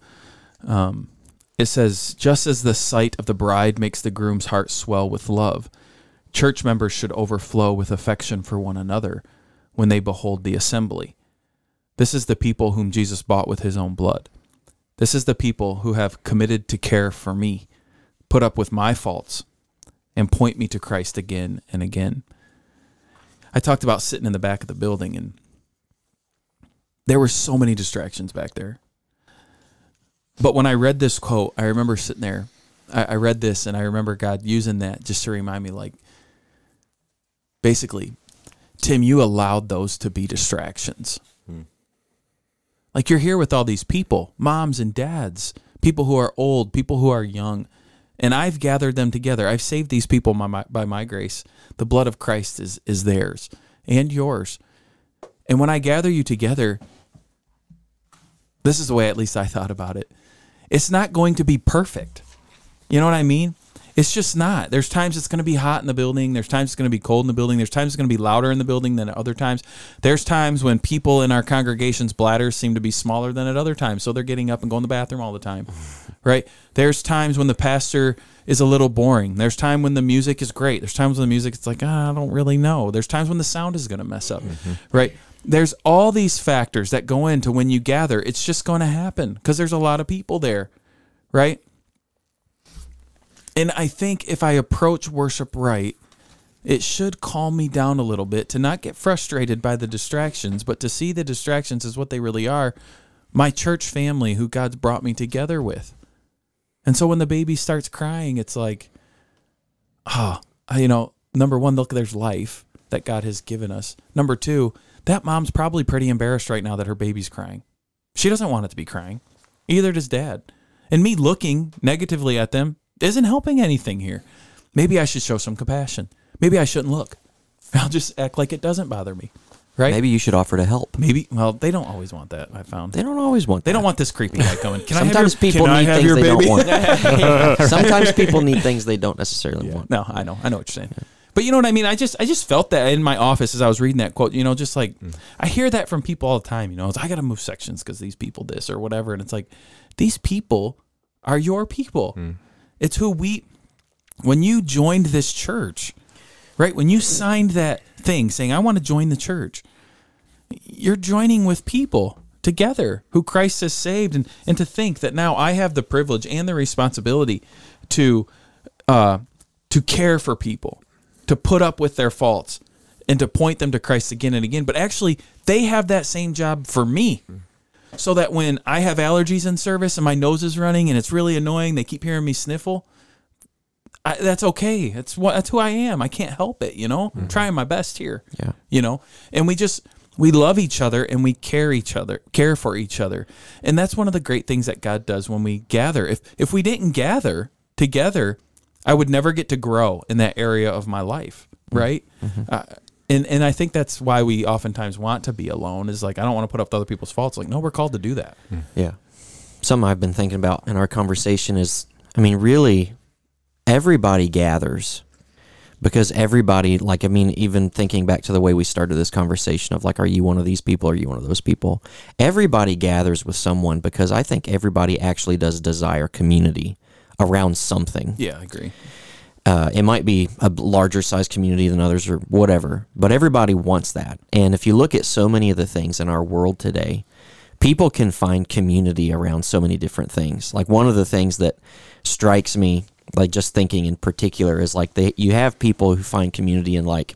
It says, just as the sight of the bride makes the groom's heart swell with love, church members should overflow with affection for one another when they behold the assembly. This is the people whom Jesus bought with his own blood. This is the people who have committed to care for me, put up with my faults, and point me to Christ again and again. I talked about sitting in the back of the building, and there were so many distractions back there. But when I read this quote, I remember sitting there. I read this, and I remember God using that just to remind me, like, basically, Tim, you allowed those to be distractions. Like, you're here with all these people, moms and dads, people who are old, people who are young, and I've gathered them together. I've saved these people by my grace. The blood of Christ is theirs and yours. And when I gather you together, this is the way at least I thought about it. It's not going to be perfect. You know what I mean? It's just not. There's times it's going to be hot in the building. There's times it's going to be cold in the building. There's times it's going to be louder in the building than at other times. There's times when people in our congregation's bladders seem to be smaller than at other times, so they're getting up and going to the bathroom all the time, right? There's times when the pastor is a little boring. There's time when the music is great. There's times when the music, it's like, I don't really know. There's times when the sound is going to mess up, right? There's all these factors that go into when you gather. It's just going to happen because there's a lot of people there, right? And I think if I approach worship right, it should calm me down a little bit to not get frustrated by the distractions, but to see the distractions as what they really are, my church family who God's brought me together with. And so when the baby starts crying, it's like, number one, look, there's life that God has given us. Number two, that mom's probably pretty embarrassed right now that her baby's crying. She doesn't want it to be crying. Either does dad. And me looking negatively at them isn't helping anything here. Maybe I should show some compassion. Maybe I shouldn't look. I'll just act like it doesn't bother me, right? Maybe you should offer to help. Maybe. Well, they don't always want that, I found. They don't always want that. They don't want this creepy guy coming. Sometimes people need things they don't want. Sometimes people need things they don't necessarily want. No, I know what you're saying. Yeah. But you know what I mean? I just felt that in my office as I was reading that quote, you know, just like, I hear that from people all the time, you know, it's, I got to move sections because these people this or whatever. And it's like, these people are your people. It's who when you joined this church, right? When you signed that thing saying, I want to join the church, you're joining with people together who Christ has saved. And to think that now I have the privilege and the responsibility to care for people, to put up with their faults, and to point them to Christ again and again. But actually, they have that same job for me. So that when I have allergies in service and my nose is running and it's really annoying, they keep hearing me sniffle, that's okay. That's who I am. I can't help it, you know? I'm trying my best here, you know? And we love each other and we care for each other. And that's one of the great things that God does when we gather. If we didn't gather together, I would never get to grow in that area of my life, right? And I think that's why we oftentimes want to be alone, is like, I don't want to put up with other people's faults. Like, no, we're called to do that. Yeah. Something I've been thinking about in our conversation is, I mean, really, everybody gathers because everybody, like, I mean, even thinking back to the way we started this conversation of like, are you one of these people? Are you one of those people? Everybody gathers with someone because I think everybody actually does desire community around something. Yeah, I agree. It might be a larger size community than others or whatever, but everybody wants that. And if you look at so many of the things in our world today, people can find community around so many different things. Like one of the things that strikes me, like just thinking in particular, is like you have people who find community in like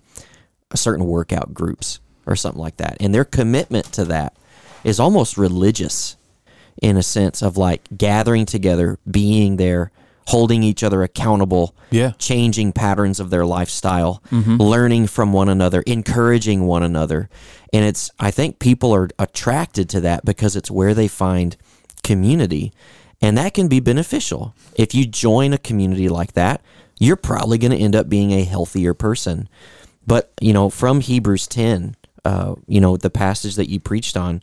a certain workout groups or something like that. And their commitment to that is almost religious in a sense of like gathering together, being there, holding each other accountable, changing patterns of their lifestyle, learning from one another, encouraging one another. And it's, I think people are attracted to that because it's where they find community. And that can be beneficial. If you join a community like that, you're probably going to end up being a healthier person. But, you know, from Hebrews 10, you know, the passage that you preached on,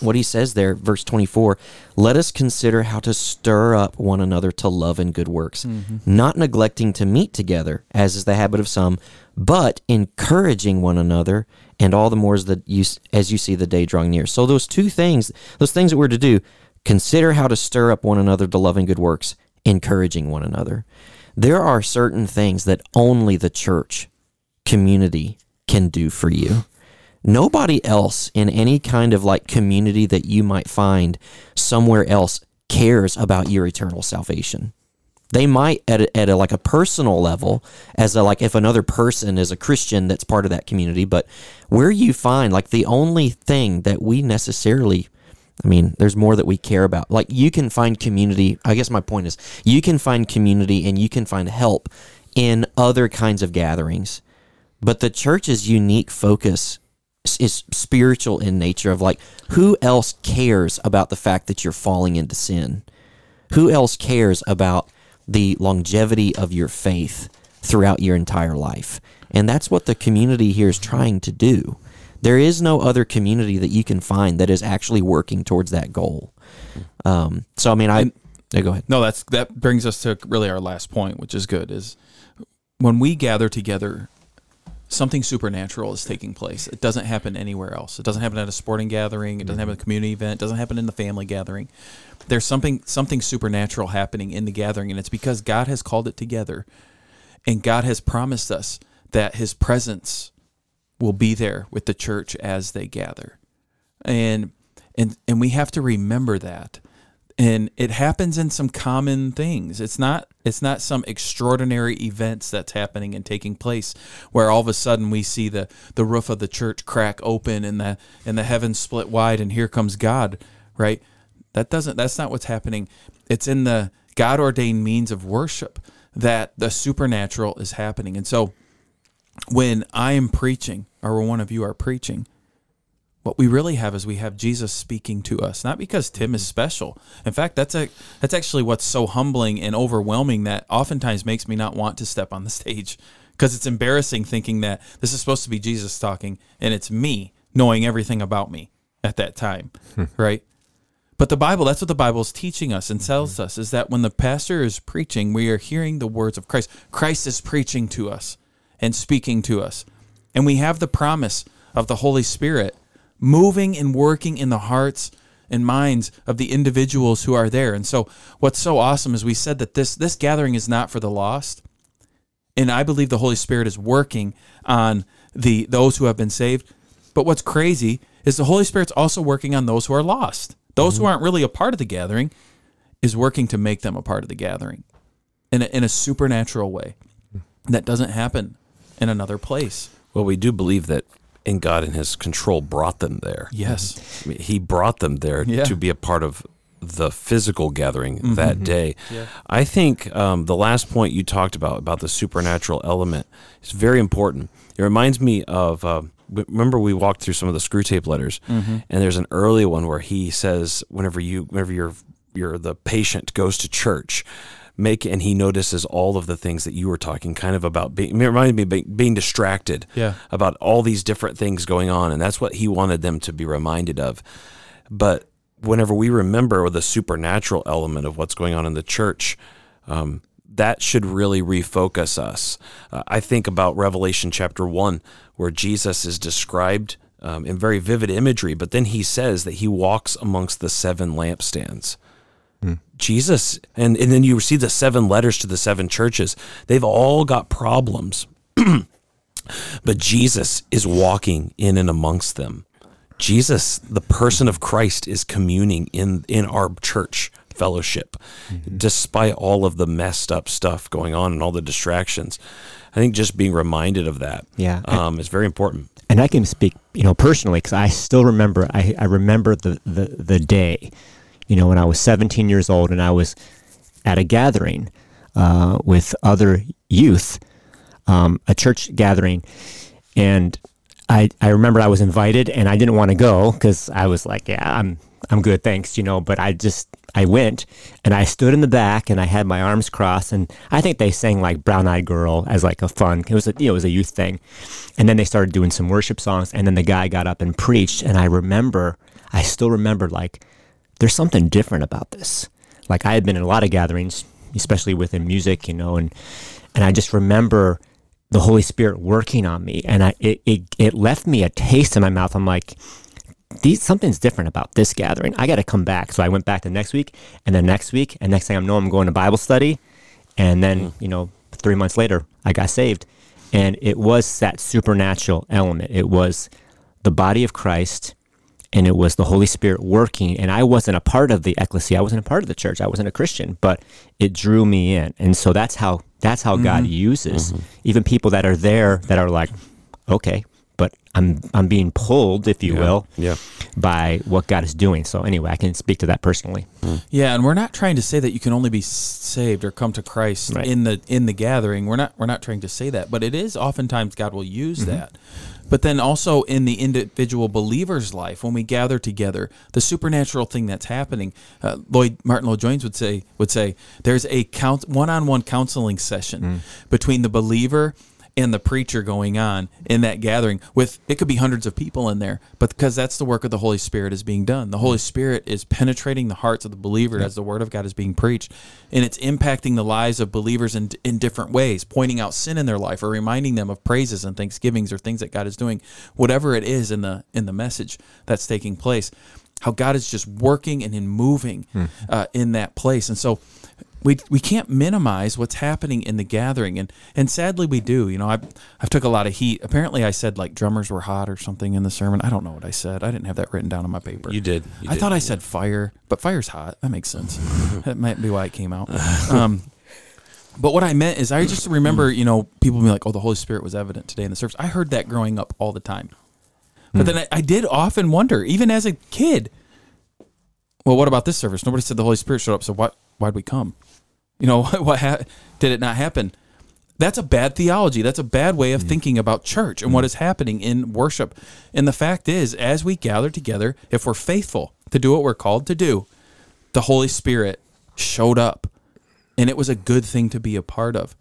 what he says there, verse 24, let us consider how to stir up one another to love and good works, not neglecting to meet together, as is the habit of some, but encouraging one another, and all the more as you see the day drawing near. So those things that we're to do, consider how to stir up one another to love and good works, encouraging one another. There are certain things that only the church community can do for you. Nobody else in any kind of like community that you might find somewhere else cares about your eternal salvation. They might at a like a personal level, as a, like if another person is a Christian that's part of that community, but where you find like the only thing that we necessarily, I mean, there's more that we care about. Like you can find community. I guess my point is you can find community and you can find help in other kinds of gatherings, but the church's unique focus is spiritual in nature of like, who else cares about the fact that you're falling into sin? Who else cares about the longevity of your faith throughout your entire life? And that's what the community here is trying to do. There is no other community that you can find that is actually working towards that goal. So, I mean, go ahead. No, that brings us to really our last point, which is good, is when we gather together, something supernatural is taking place. It doesn't happen anywhere else. It doesn't happen at a sporting gathering. It doesn't happen at a community event. It doesn't happen in the family gathering. There's something supernatural happening in the gathering, and it's because God has called it together, and God has promised us that his presence will be there with the church as they gather. And we have to remember that. And it happens in some common things. It's not some extraordinary events that's happening and taking place where all of a sudden we see the roof of the church crack open and the heavens split wide and here comes God, right? That's not what's happening. It's in the God-ordained means of worship that the supernatural is happening. And so when I am preaching or one of you are preaching, what we really have is we have Jesus speaking to us, not because Tim is special. In fact, that's actually what's so humbling and overwhelming that oftentimes makes me not want to step on the stage, because it's embarrassing thinking that this is supposed to be Jesus talking and it's me knowing everything about me at that time, right? But the Bible, that's what the Bible is teaching us and tells us, is that when the pastor is preaching, we are hearing the words of Christ. Christ is preaching to us and speaking to us. And we have the promise of the Holy Spirit moving and working in the hearts and minds of the individuals who are there. And so what's so awesome is we said that this gathering is not for the lost. And I believe the Holy Spirit is working on those who have been saved. But what's crazy is the Holy Spirit's also working on those who are lost. Those who aren't really a part of the gathering is working to make them a part of the gathering in a supernatural way that doesn't happen in another place. Well, we do believe that. And God in his control brought them there. Yes. He brought them there to be a part of the physical gathering that day. Yeah. I think the last point you talked about the supernatural element, is very important. It reminds me of, remember we walked through some of the Screwtape letters, and there's an early one where he says, whenever you're the patient goes to church, and he notices all of the things that you were talking kind of about being, it reminded me of being distracted about all these different things going on. And that's what he wanted them to be reminded of. But whenever we remember the supernatural element of what's going on in the church, that should really refocus us. I think about Revelation chapter 1, where Jesus is described in very vivid imagery, but then he says that he walks amongst the seven lampstands. Jesus, and then you see the seven letters to the seven churches. They've all got problems, but Jesus is walking in and amongst them. Jesus, the person of Christ, is communing in our church fellowship, despite all of the messed up stuff going on and all the distractions. I think just being reminded of that is very important. And I can speak, personally, because I still remember, I remember the day, when I was 17 years old and I was at a gathering with other youth, a church gathering, and I remember I was invited and I didn't want to go because I was like, I'm good, thanks, but I went and I stood in the back and I had my arms crossed, and I think they sang like Brown Eyed Girl as like a fun, it was a youth thing. And then they started doing some worship songs, and then the guy got up and preached, and I still remember like, there's something different about this. Like I had been in a lot of gatherings, especially within music, and I just remember the Holy Spirit working on me, and it left me a taste in my mouth. I'm like, something's different about this gathering. I got to come back. So I went back the next week, and then next week, and next thing I know, I'm going to Bible study, and then 3 months later, I got saved, and it was that supernatural element. It was the body of Christ, and it was the Holy Spirit working, and I wasn't a part of the ecclesia. I wasn't a part of the church. I wasn't a Christian, but it drew me in, and so that's how God uses even people that are there that are like, okay, but I'm being pulled, if you will, by what God is doing. So anyway, I can speak to that personally. Yeah, and we're not trying to say that you can only be saved or come to Christ in the gathering. We're not trying to say that, but it is oftentimes God will use that. But then also in the individual believer's life, when we gather together, the supernatural thing that's happening, Martin Lloyd Jones would say there's a one-on-one counseling session between the believer and the preacher going on in that gathering. It could be hundreds of people in there, but because that's the work of the Holy Spirit is being done. The Holy Spirit is penetrating the hearts of the believer as the Word of God is being preached, and it's impacting the lives of believers in different ways, pointing out sin in their life or reminding them of praises and thanksgivings or things that God is doing, whatever it is in the message that's taking place, how God is just working and moving in that place. And so we can't minimize what's happening in the gathering, and sadly we do. I've took a lot of heat. Apparently I said like drummers were hot or something in the sermon. I don't know what I said. I didn't have that written down on my paper. You did. Thought I said fire, but fire's hot. That makes sense. That might be why it came out. But what I meant is I just remember, people being like, oh, the Holy Spirit was evident today in the service. I heard that growing up all the time. But then I did often wonder, even as a kid, well, what about this service? Nobody said the Holy Spirit showed up, so why'd we come? What did it not happen? That's a bad theology. That's a bad way of thinking about church and what is happening in worship. And the fact is, as we gather together, if we're faithful to do what we're called to do, the Holy Spirit showed up, and it was a good thing to be a part of.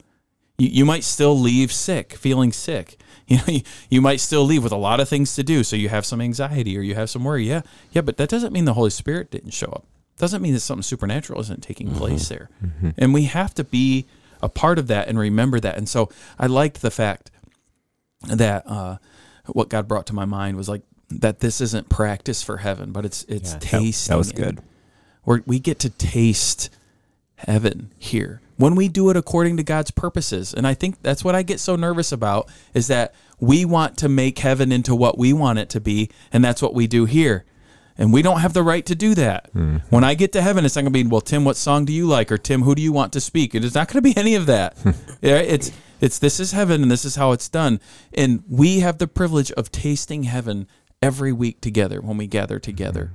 You might still leave feeling sick. You might still leave with a lot of things to do, so you have some anxiety or you have some worry. Yeah, but that doesn't mean the Holy Spirit didn't show up. Doesn't mean that something supernatural isn't taking place there. And we have to be a part of that and remember that. And so I liked the fact that what God brought to my mind was like that this isn't practice for heaven, but it's tasting. That was good. We get to taste heaven here when we do it according to God's purposes. And I think that's what I get so nervous about, is that we want to make heaven into what we want it to be, and that's what we do here. And we don't have the right to do that. When I get to heaven, it's not going to be, well, Tim, what song do you like? Or Tim, who do you want to speak? It's not going to be any of that. It's this is heaven, and this is how it's done. And we have the privilege of tasting heaven every week together when we gather together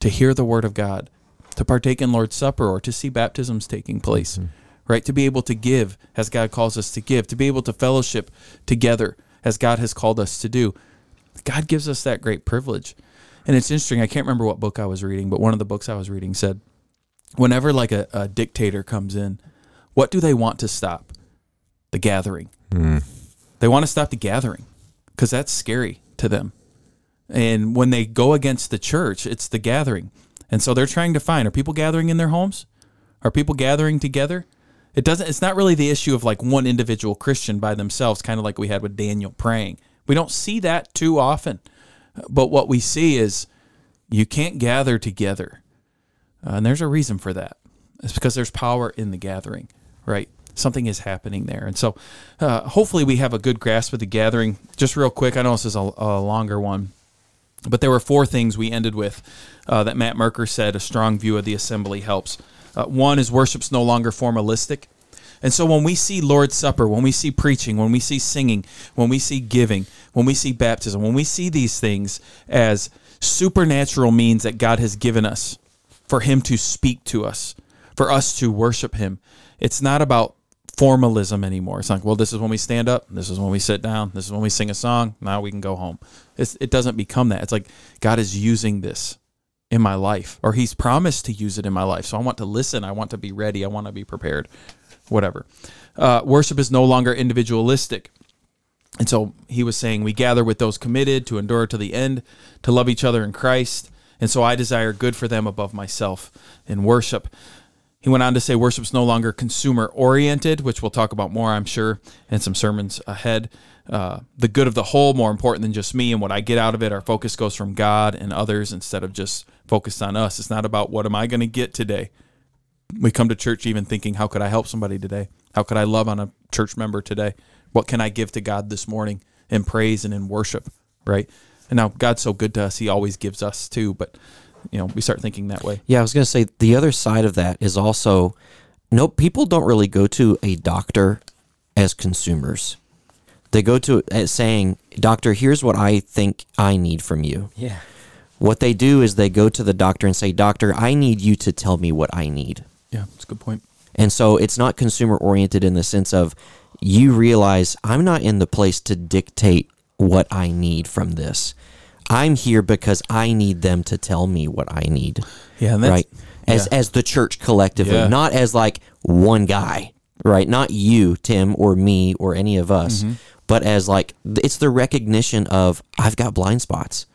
to hear the Word of God, to partake in Lord's Supper, or to see baptisms taking place, right? To be able to give as God calls us to give, to be able to fellowship together as God has called us to do. God gives us that great privilege. And it's interesting, I can't remember what book I was reading, but one of the books I was reading said, whenever like a dictator comes in, What do they want to stop? The gathering. Mm. They want to stop the gathering because that's scary to them. And when they go against the church, it's the gathering. And so they're trying to find, are people gathering in their homes? Are people gathering together? It's not really the issue of like one individual Christian by themselves, kind of like we had with Daniel praying. We don't see that too often. But what we see is you can't gather together. And there's a reason for that. It's because there's power in the gathering, right? Something is happening there. And so hopefully we have a good grasp of the gathering. Just real quick, I know this is a longer one, but there were four things we ended with that Matt Merker said a strong view of the assembly helps. One is worship's no longer formalistic. And so when we see Lord's Supper, when we see preaching, when we see singing, when we see giving, when we see baptism, when we see these things as supernatural means that God has given us for him to speak to us, for us to worship him, it's not about formalism anymore. It's like, well, this is when we stand up, this is when we sit down, this is when we sing a song, now we can go home. It doesn't become that. It's like God is using this in my life, or he's promised to use it in my life. So I want to listen. I want to be ready. I want to be prepared, whatever. Worship is no longer individualistic. And so he was saying we gather with those committed to endure to the end, to love each other in Christ. And so I desire good for them above myself in worship. He went on to say worship's no longer consumer-oriented, which we'll talk about more, I'm sure, in some sermons ahead. The good of the whole, more important than just me and what I get out of it. Our focus goes from God and others instead of just focused on us. It's not about what am I going to get today. We come to church even thinking, how could I help somebody today? How could I love on a church member today? What can I give to God this morning in praise and in worship, right? And now God's so good to us, he always gives us too, but you know, we start thinking that way. Yeah, I was going to say the other side of that is also, no, people don't really go to a doctor as consumers. They go to saying, doctor, here's what I think I need from you. Yeah. What they do is they go to the doctor and say, doctor, I need you to tell me what I need. Yeah, that's a good point. And so it's not consumer-oriented in the sense of you realize I'm not in the place to dictate what I need from this. I'm here because I need them to tell me what I need. Yeah, and that's, right. As the church collectively, not as like one guy, right? Not you, Tim, or me, or any of us, but as like it's the recognition of I've got blind spots,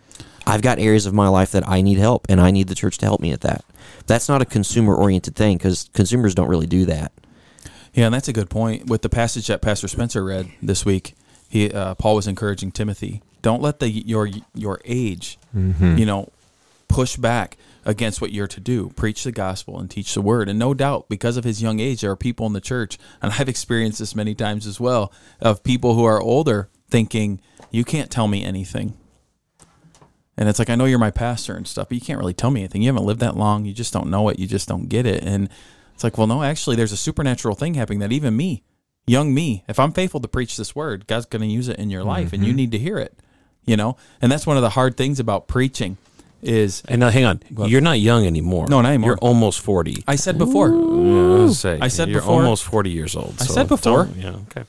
I've got areas of my life that I need help, and I need the church to help me at that. That's not a consumer-oriented thing because consumers don't really do that. Yeah, and that's a good point. With the passage that Pastor Spencer read this week, he Paul was encouraging Timothy. Don't let your age, push back against what you're to do. Preach the gospel and teach the word. And no doubt, because of his young age, there are people in the church, and I've experienced this many times as well, of people who are older thinking, you can't tell me anything. And it's like, I know you're my pastor and stuff, but you can't really tell me anything. You haven't lived that long. You just don't know it. You just don't get it. And it's like, well, no, actually, there's a supernatural thing happening that even me, young me, if I'm faithful to preach this word, God's going to use it in your life, and you need to hear it. You know, and that's one of the hard things about preaching is... And now, hang on. You're not young anymore. No, not anymore. You're almost 40. I said before. You're almost 40 years old. I said before. Yeah, okay.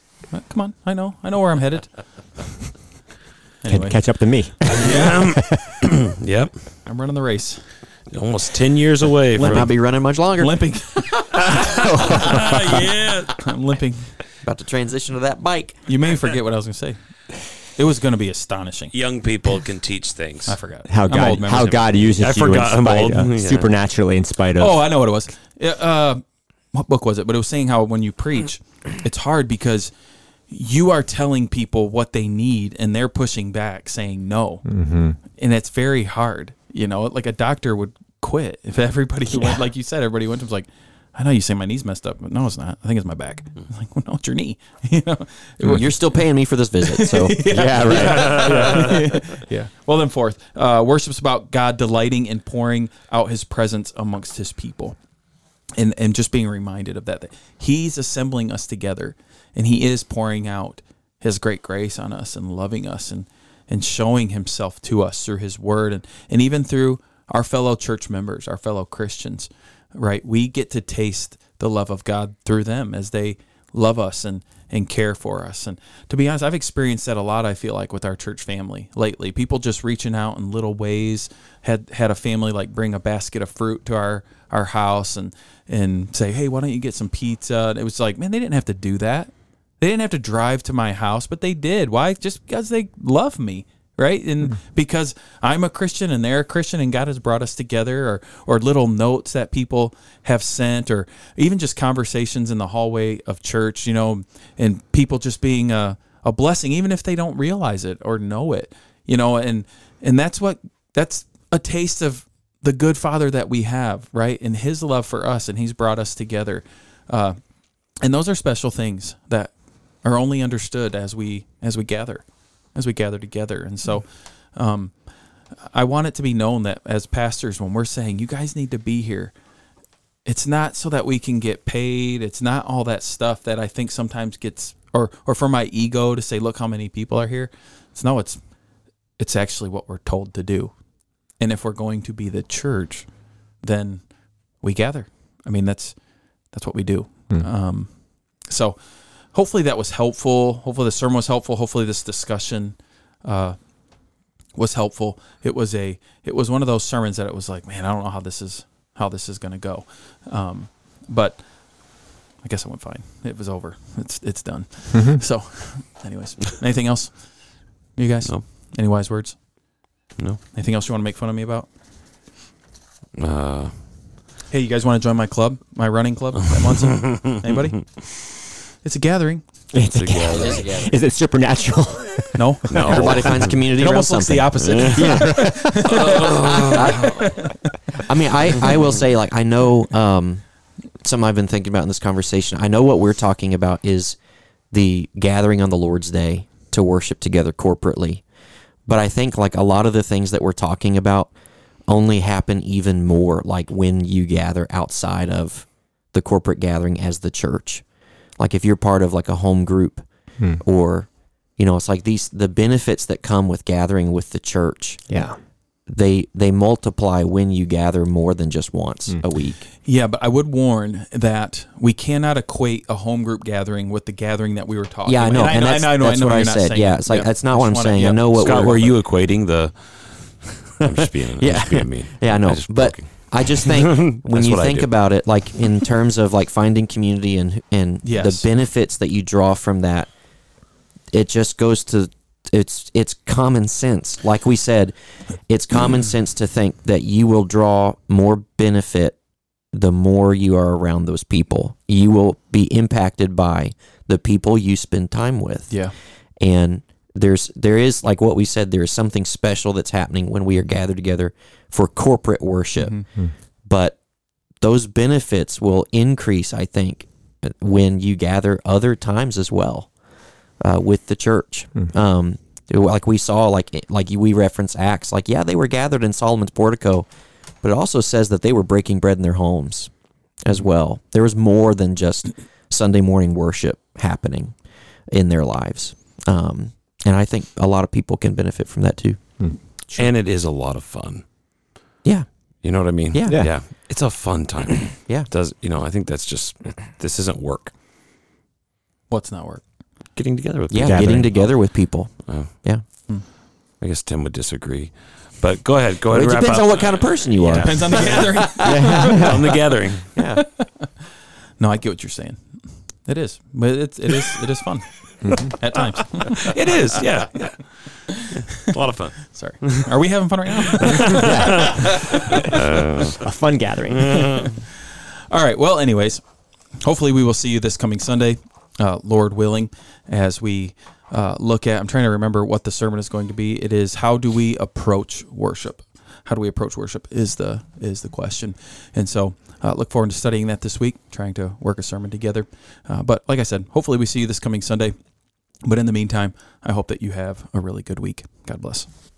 Come on. I know where I'm headed. Anyway. Had to catch up to me. Yep. I'm running the race. Almost 10 years away. Might not be running much longer. Limping. Yeah. I'm limping. About to transition to that bike. You may forget what I was going to say. It was going to be astonishing. Young people can teach things. I forgot. How God uses you supernaturally in spite of. Oh, I know what it was. What book was it? But it was saying how when you preach, it's hard because you are telling people what they need and they're pushing back saying no. Mm-hmm. And it's very hard. You know, like a doctor would quit if everybody went, like you said, everybody went to him like, I know you say my knee's messed up, but no, it's not. I think it's my back. It's like, well, no, it's your knee. You know? You're still paying me for this visit, so. Yeah. Well, then fourth, worship's about God delighting and pouring out his presence amongst his people. And just being reminded of that. He's assembling us together, and he is pouring out his great grace on us and loving us and showing himself to us through his word and even through our fellow church members, our fellow Christians. Right, we get to taste the love of God through them as they love us and care for us. And to be honest, I've experienced that a lot, I feel like, with our church family lately. People just reaching out in little ways. Had a family like bring a basket of fruit to our house and say, hey, why don't you get some pizza? And it was like, man, they didn't have to do that. They didn't have to drive to my house, but they did. Why? Just because they love me, right? And because I'm a Christian and they're a Christian and God has brought us together, or little notes that people have sent, or even just conversations in the hallway of church, you know, and people just being a blessing, even if they don't realize it or know it, you know, and that's a taste of the good Father that we have, right? And his love for us, and he's brought us together. And those are special things that are only understood as we gather together. And so I want it to be known that as pastors, when we're saying, you guys need to be here, it's not so that we can get paid. It's not all that stuff that I think sometimes gets, or for my ego to say, look how many people are here. It's actually what we're told to do. And if we're going to be the church, then we gather. I mean, that's what we do. So hopefully that was helpful. Hopefully the sermon was helpful. Hopefully this discussion was helpful. It was one of those sermons that it was like, man, I don't know how this is going to go, but I guess I went fine. It was over. It's done. Mm-hmm. So, anyways, anything else, you guys? No. Any wise words? No. Anything else you want to make fun of me about? Hey, you guys want to join my club, my running club at Munson? Anybody? It's a gathering. It's a gathering. Is it supernatural? No. Everybody finds community. It almost looks the opposite. Yeah. I mean, I will say, like, I know something I've been thinking about in this conversation. I know what we're talking about is the gathering on the Lord's Day to worship together corporately. But I think, like, a lot of the things that we're talking about only happen even more, like, when you gather outside of the corporate gathering as the church. Like, if you're part of, like, a home group or, you know, it's like the benefits that come with gathering with the church. Yeah. They multiply when you gather more than just once a week. Yeah, but I would warn that we cannot equate a home group gathering with the gathering that we were talking about. Yeah, I know. And that's what I said. Yeah, it's like, that's not what I'm saying. Yeah. I know what Scott, were you equating the... I'm just being mean. Yeah, I know. I just think when you think about it, like, in terms of, like, finding community and the benefits that you draw from that, it just goes to it's common sense. Like we said, it's common sense to think that you will draw more benefit the more you are around those people. You will be impacted by the people you spend time with. Yeah. And there is, like what we said, there is something special that's happening when we are gathered together for corporate worship. Mm-hmm. But those benefits will increase, I think, when you gather other times as well with the church. Mm-hmm. Like we saw, like we reference Acts, like, yeah, they were gathered in Solomon's Portico, but it also says that they were breaking bread in their homes as well. There was more than just Sunday morning worship happening in their lives. And I think a lot of people can benefit from that too. Sure. And it is a lot of fun. Yeah. You know what I mean? Yeah. It's a fun time. Yeah. I think that's just, this isn't work. What's not work? Getting together with people. Yeah, getting together with people. Oh. Yeah. I guess Tim would disagree. But go ahead and wrap up. It depends on what kind of person you are. It depends on the gathering. On the gathering. Yeah. No, I get what you're saying. It is. But it is fun. Mm-hmm. At times. It is, yeah. A lot of fun. Sorry. Are we having fun right now? A fun gathering. All right. Well, anyways, hopefully we will see you this coming Sunday, Lord willing, as we look at, I'm trying to remember what the sermon is going to be. It is, how do we approach worship? How do we approach worship is the question. And so look forward to studying that this week, trying to work a sermon together. But like I said, hopefully we see you this coming Sunday. But in the meantime, I hope that you have a really good week. God bless.